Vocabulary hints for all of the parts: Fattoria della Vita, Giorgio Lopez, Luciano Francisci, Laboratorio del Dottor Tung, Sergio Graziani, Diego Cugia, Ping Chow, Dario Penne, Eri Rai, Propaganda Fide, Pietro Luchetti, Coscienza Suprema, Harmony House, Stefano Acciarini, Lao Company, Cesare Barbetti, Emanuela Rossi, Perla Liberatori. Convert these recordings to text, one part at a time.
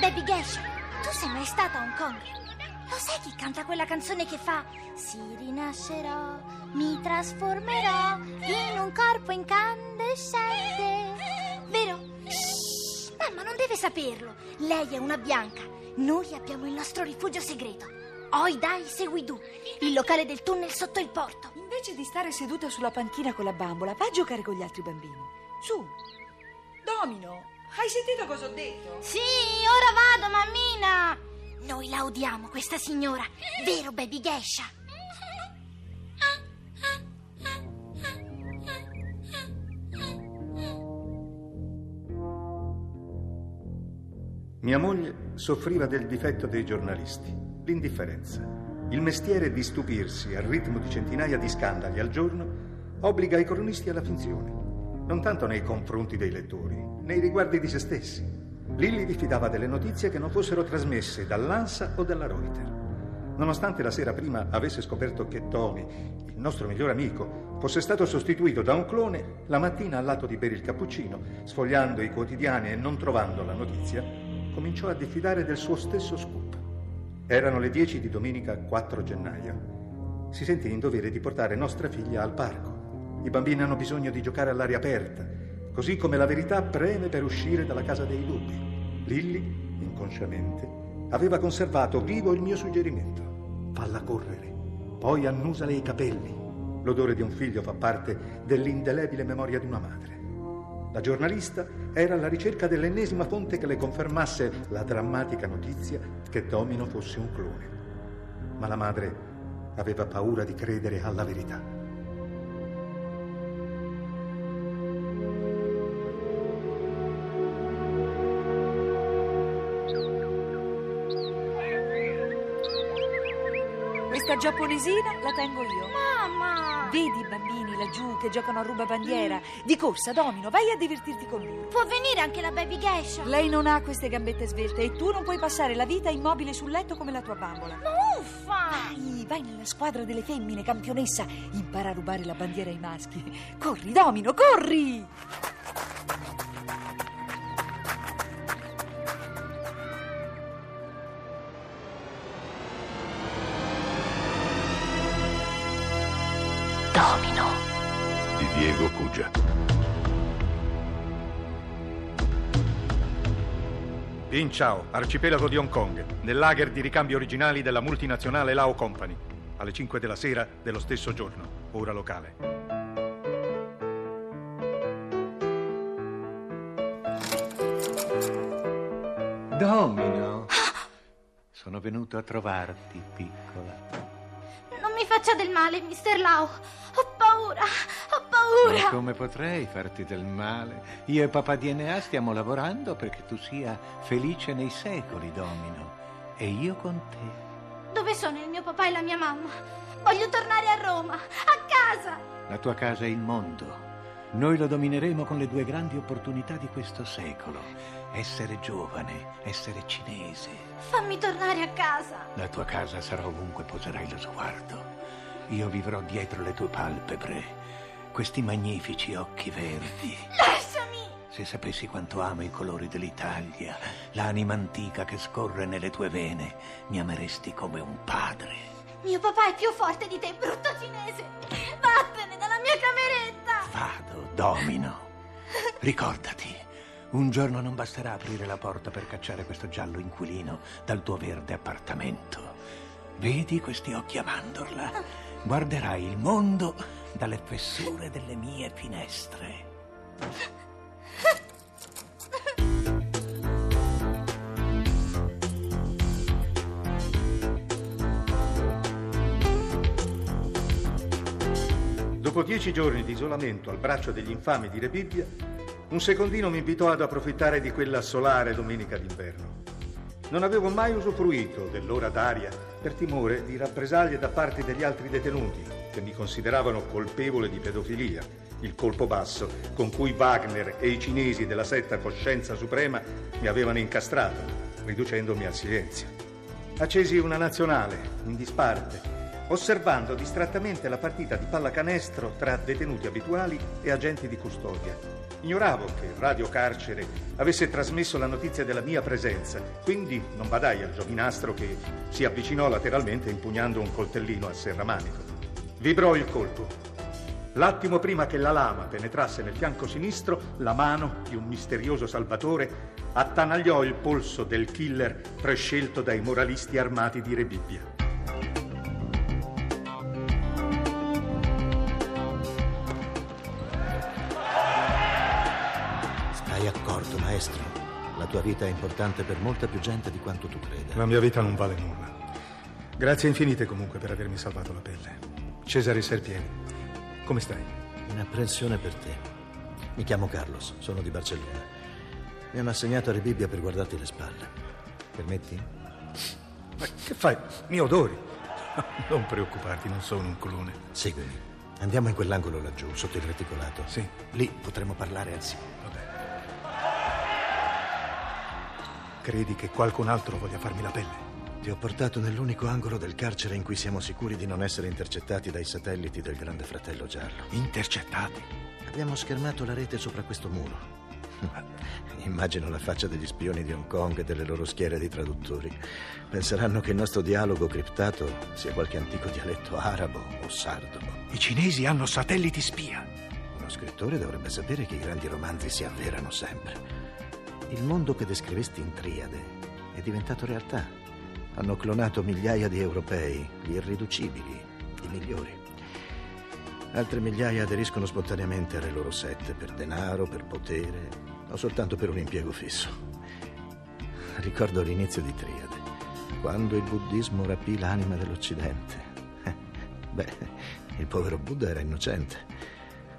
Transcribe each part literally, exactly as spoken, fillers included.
Baby Gesha, tu sei mai stata a Hong Kong? Lo sai chi canta quella canzone che fa "Si rinascerò, mi trasformerò in un corpo incandescente"? Vero? Shhh, mamma non deve saperlo. Lei è una bianca. Noi abbiamo il nostro rifugio segreto. Oi Dai Seguidù, il locale del tunnel sotto il porto. Invece di stare seduta sulla panchina con la bambola, va a giocare con gli altri bambini. Su, domino. Hai sentito cosa ho detto? Sì, ora vado, mammina. Noi la odiamo, questa signora, vero Baby Gesha? Mia moglie soffriva del difetto dei giornalisti, l'indifferenza. Il mestiere di stupirsi al ritmo di centinaia di scandali al giorno obbliga i cronisti alla finzione, non tanto nei confronti dei lettori, nei riguardi di se stessi. Lilly diffidava delle notizie che non fossero trasmesse dall'Ansa o dalla Reuters. Nonostante la sera prima avesse scoperto che Tony, il nostro miglior amico, fosse stato sostituito da un clone, la mattina all'atto di bere il cappuccino, sfogliando i quotidiani e non trovando la notizia, cominciò a diffidare del suo stesso scoop. Erano le dieci di domenica quattro gennaio. Si sentì in dovere di portare nostra figlia al parco. I bambini hanno bisogno di giocare all'aria aperta, così come la verità preme per uscire dalla casa dei dubbi. Lilly, inconsciamente, aveva conservato vivo il mio suggerimento. Falla correre, poi annusale i capelli. L'odore di un figlio fa parte dell'indelebile memoria di una madre. La giornalista era alla ricerca dell'ennesima fonte che le confermasse la drammatica notizia che Domino fosse un clone. Ma la madre aveva paura di credere alla verità. La giapponesina la tengo io. Mamma! Vedi i bambini laggiù che giocano a rubabandiera? Di corsa, Domino, vai a divertirti con loro. Può venire anche la Baby Gesha? Lei non ha queste gambette svelte e tu non puoi passare la vita immobile sul letto come la tua bambola. Ma uffa! Vai, vai nella squadra delle femmine, campionessa. Impara a rubare la bandiera ai maschi. Corri, Domino, corri! Di Diego Cugia. Ping Chow, arcipelago di Hong Kong, nel lager di ricambio originali della multinazionale Lao Company, alle cinque della sera dello stesso giorno, ora locale. Domino, sono venuto a trovarti, piccola. Non mi faccia del male, mister Lao. Ho paura, ho paura. Ma come potrei farti del male? Io e papà D N A stiamo lavorando perché tu sia felice nei secoli, Domino. E io con te. Dove sono il mio papà e la mia mamma? Voglio tornare a Roma, a casa. La tua casa è il mondo. Noi lo domineremo con le due grandi opportunità di questo secolo. Essere giovane, essere cinese. Fammi tornare a casa. La tua casa sarà ovunque poserai lo sguardo. Io vivrò dietro le tue palpebre, questi magnifici occhi verdi. Lasciami! Se sapessi quanto amo i colori dell'Italia, l'anima antica che scorre nelle tue vene, mi ameresti come un padre. Mio papà è più forte di te, brutto cinese. Vattene dalla mia cameretta. Vado, Domino. Ricordati, un giorno non basterà aprire la porta per cacciare questo giallo inquilino dal tuo verde appartamento. Vedi questi occhi a mandorla? Guarderai il mondo dalle fessure delle mie finestre. Dopo dieci giorni di isolamento al braccio degli infami di Rebibbia, un secondino mi invitò ad approfittare di quella solare domenica d'inverno. Non avevo mai usufruito dell'ora d'aria per timore di rappresaglie da parte degli altri detenuti, che mi consideravano colpevole di pedofilia, il colpo basso con cui Wagner e i cinesi della setta Coscienza Suprema mi avevano incastrato, riducendomi al silenzio. Accesi una nazionale, in disparte, osservando distrattamente la partita di pallacanestro tra detenuti abituali e agenti di custodia. Ignoravo che Radio Carcere avesse trasmesso la notizia della mia presenza, quindi non badai al giovinastro che si avvicinò lateralmente impugnando un coltellino al serramanico. Vibrò il colpo. L'attimo prima che la lama penetrasse nel fianco sinistro, la mano di un misterioso salvatore attanagliò il polso del killer prescelto dai moralisti armati di Re Bibbia. Accorto, maestro. La tua vita è importante per molta più gente di quanto tu creda. La mia vita non vale nulla. Grazie infinite comunque per avermi salvato la pelle. Cesare Serpieri, come stai? In apprensione per te. Mi chiamo Carlos, sono di Barcellona. Mi hanno assegnato a Re Bibbia per guardarti le spalle. Permetti? Ma che fai? Mi odori. Non preoccuparti, non sono un clone. Seguimi. Andiamo in quell'angolo laggiù, sotto il reticolato. Sì. Lì potremo parlare al sicuro. Credi che qualcun altro voglia farmi la pelle? Ti ho portato nell'unico angolo del carcere in cui siamo sicuri di non essere intercettati dai satelliti del grande fratello giallo. Intercettati? Abbiamo schermato la rete sopra questo muro. Immagino la faccia degli spioni di Hong Kong e delle loro schiere di traduttori. Penseranno che il nostro dialogo criptato sia qualche antico dialetto arabo o sardo. I cinesi hanno satelliti spia. Uno scrittore dovrebbe sapere che i grandi romanzi si avverano sempre. Il mondo che descrivesti in triade è diventato realtà. Hanno clonato migliaia di europei, gli irriducibili, i migliori. Altre migliaia aderiscono spontaneamente alle loro sette per denaro, per potere o soltanto per un impiego fisso. Ricordo l'inizio di triade, quando il buddismo rapì l'anima dell'Occidente. Beh, il povero Buddha era innocente.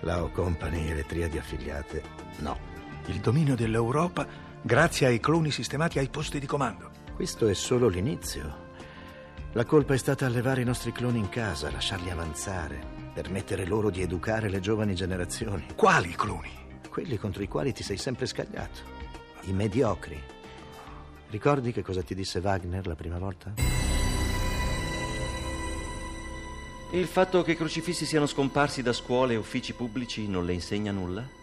Lao Company e le triadi affiliate, no. Il dominio dell'Europa grazie ai cloni sistemati ai posti di comando. Questo è solo l'inizio. La colpa è stata allevare i nostri cloni in casa, lasciarli avanzare, permettere loro di educare le giovani generazioni. Quali cloni? Quelli contro i quali ti sei sempre scagliato. I mediocri. Ricordi che cosa ti disse Wagner la prima volta? Il fatto che i crocifissi siano scomparsi da scuole e uffici pubblici non le insegna nulla?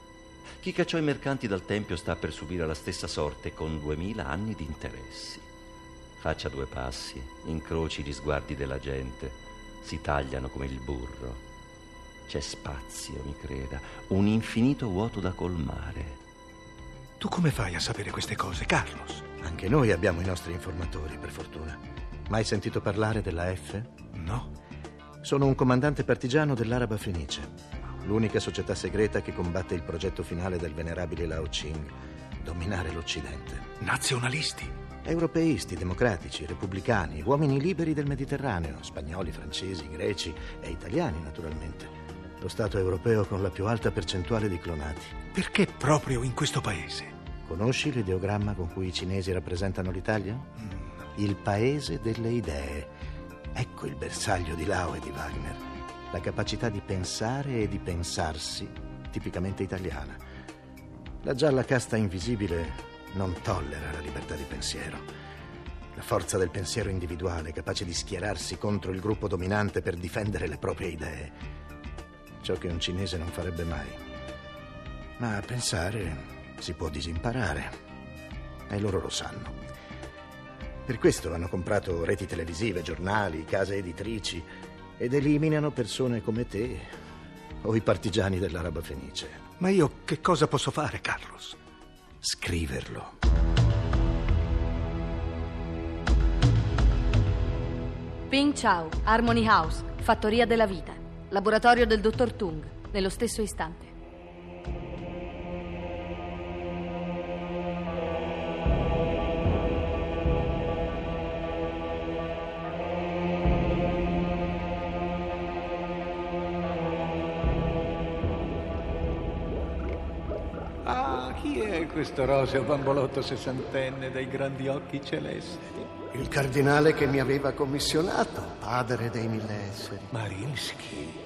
Chi cacciò i mercanti dal tempio sta per subire la stessa sorte con duemila anni di interessi. Faccia due passi, incroci gli sguardi della gente, si tagliano come il burro. C'è spazio, mi creda, un infinito vuoto da colmare. Tu come fai a sapere queste cose, Carlos? Anche noi abbiamo i nostri informatori, per fortuna. Mai sentito parlare della F? No. Sono un comandante partigiano dell'Araba Fenice. L'unica società segreta che combatte il progetto finale del venerabile Lao Qing, dominare l'Occidente. Nazionalisti? Europeisti, democratici, repubblicani, uomini liberi del Mediterraneo, spagnoli, francesi, greci e italiani, naturalmente. Lo Stato europeo con la più alta percentuale di clonati. Perché proprio in questo paese? Conosci l'ideogramma con cui i cinesi rappresentano l'Italia? Mm. Il paese delle idee. Ecco il bersaglio di Lao e di Wagner. La capacità di pensare e di pensarsi, tipicamente italiana. La gialla casta invisibile non tollera la libertà di pensiero. La forza del pensiero individuale, capace di schierarsi contro il gruppo dominante per difendere le proprie idee. Ciò che un cinese non farebbe mai. Ma pensare si può disimparare. E loro lo sanno. Per questo hanno comprato reti televisive, giornali, case editrici. Ed eliminano persone come te o i partigiani dell'Araba Fenice. Ma io che cosa posso fare, Carlos? Scriverlo. Ping Chow, Harmony House, Fattoria della Vita, Laboratorio del Dottor Tung, nello stesso istante. Chi è questo roseo bambolotto sessantenne dai grandi occhi celesti? Il cardinale che mi aveva commissionato, padre dei mille esseri. Marinsky,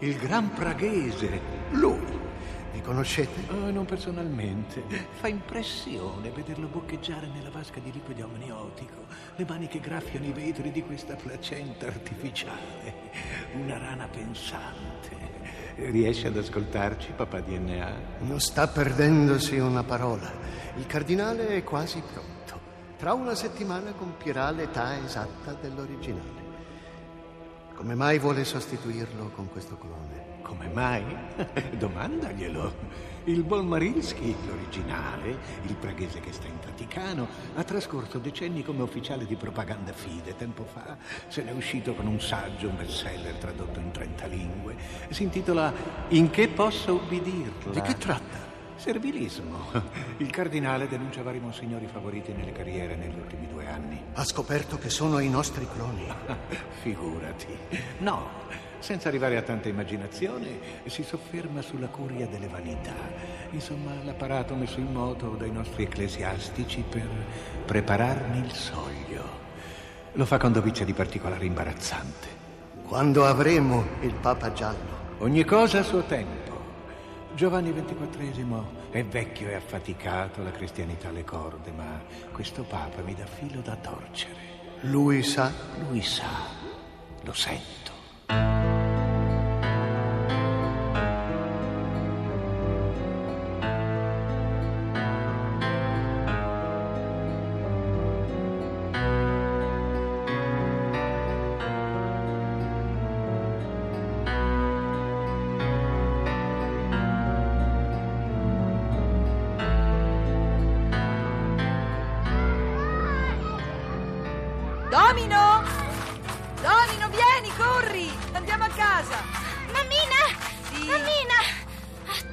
il gran praghese, lui. Mi conoscete? Oh, non personalmente. Fa impressione vederlo boccheggiare nella vasca di liquido amniotico, le mani che graffiano i vetri di questa placenta artificiale. Una rana pensante. Riesce ad ascoltarci, papà D N A? Non sta perdendosi una parola. Il cardinale è quasi pronto. Tra una settimana compirà l'età esatta dell'originale. Come mai vuole sostituirlo con questo clone? Come mai? Domandaglielo. Il buon Marinsky, l'originale, il praghese che sta in Vaticano, ha trascorso decenni come ufficiale di Propaganda Fide. Tempo fa se n'è uscito con un saggio, un bestseller tradotto in trenta lingue. Si intitola In che posso ubbidirla? Di che tratta? Servilismo. Il cardinale denuncia vari monsignori favoriti nelle carriere negli ultimi due anni. Ha scoperto che sono i nostri cloni. Figurati. No. Senza arrivare a tanta immaginazione, si sofferma sulla curia delle vanità. Insomma, l'apparato messo in moto dai nostri ecclesiastici per prepararne il soglio. Lo fa con dovizia di particolare imbarazzante. Quando avremo il Papa Giallo? Ogni cosa a suo tempo. Giovanni ventiquattresimo è vecchio e affaticato, la cristianità alle corde, ma questo Papa mi dà filo da torcere. Lui sa? Lui sa, lo sento. Domino! Domino, vieni, corri! Andiamo a casa! Mammina! Sì? Mammina!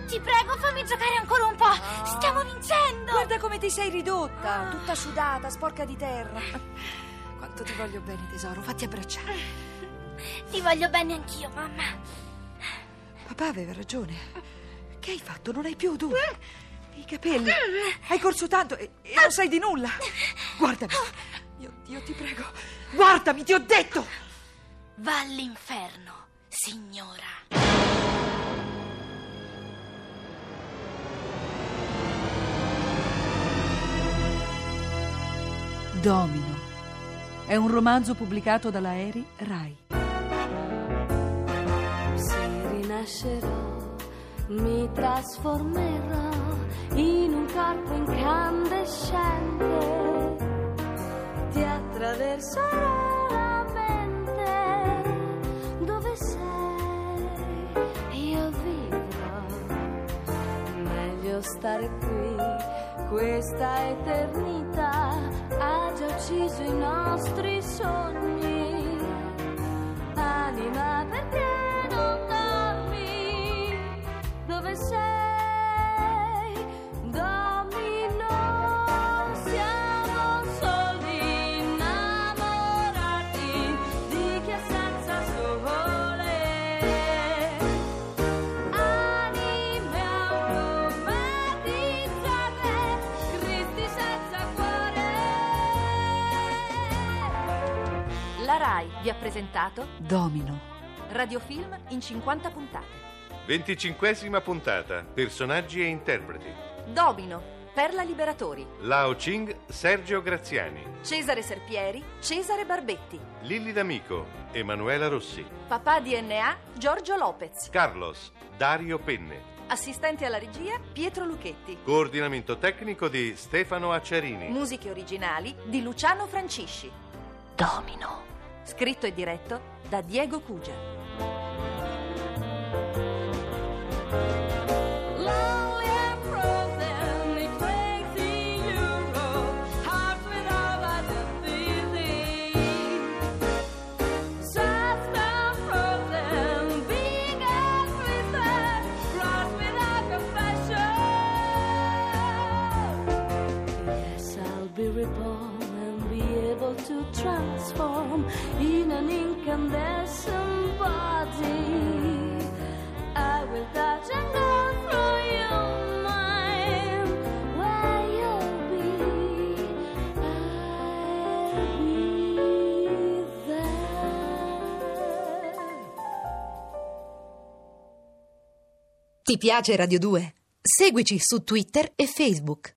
Ti prego, fammi giocare ancora un po'! Oh. Stiamo vincendo! Guarda come ti sei ridotta! Oh. Tutta sudata, sporca di terra! Quanto ti voglio bene, tesoro! Fatti abbracciare! Ti voglio bene anch'io, mamma! Papà aveva ragione! Che hai fatto? Non hai più odore! I capelli! Hai corso tanto e, e non sai di nulla! Guardami! Mio Dio, ti prego, guardami, ti ho detto! Va all'inferno, signora. Domino è un romanzo pubblicato dalla Eri Rai. Se rinascerò, mi trasformerò in un corpo incandescente. Ti attraverserò la mente. Dove sei? Io vivrò. Meglio stare qui. Questa eternità ha già ucciso i nostri sogni. Anima, perché non dormi? Dove sei? Vi ha presentato Domino, radiofilm in cinquanta puntate. Venticinquesima puntata, personaggi e interpreti: Domino, Perla Liberatori, Lao Ching, Sergio Graziani, Cesare Serpieri, Cesare Barbetti, Lilli D'Amico, Emanuela Rossi, Papà D N A, Giorgio Lopez, Carlos, Dario Penne. Assistente alla regia, Pietro Luchetti. Coordinamento tecnico di Stefano Acciarini. Musiche originali di Luciano Francisci. Domino, scritto e diretto da Diego Cugia. Yes, I'll be reborn. To transform in an incandescent body. Ti piace Radio due? Seguici su Twitter e Facebook.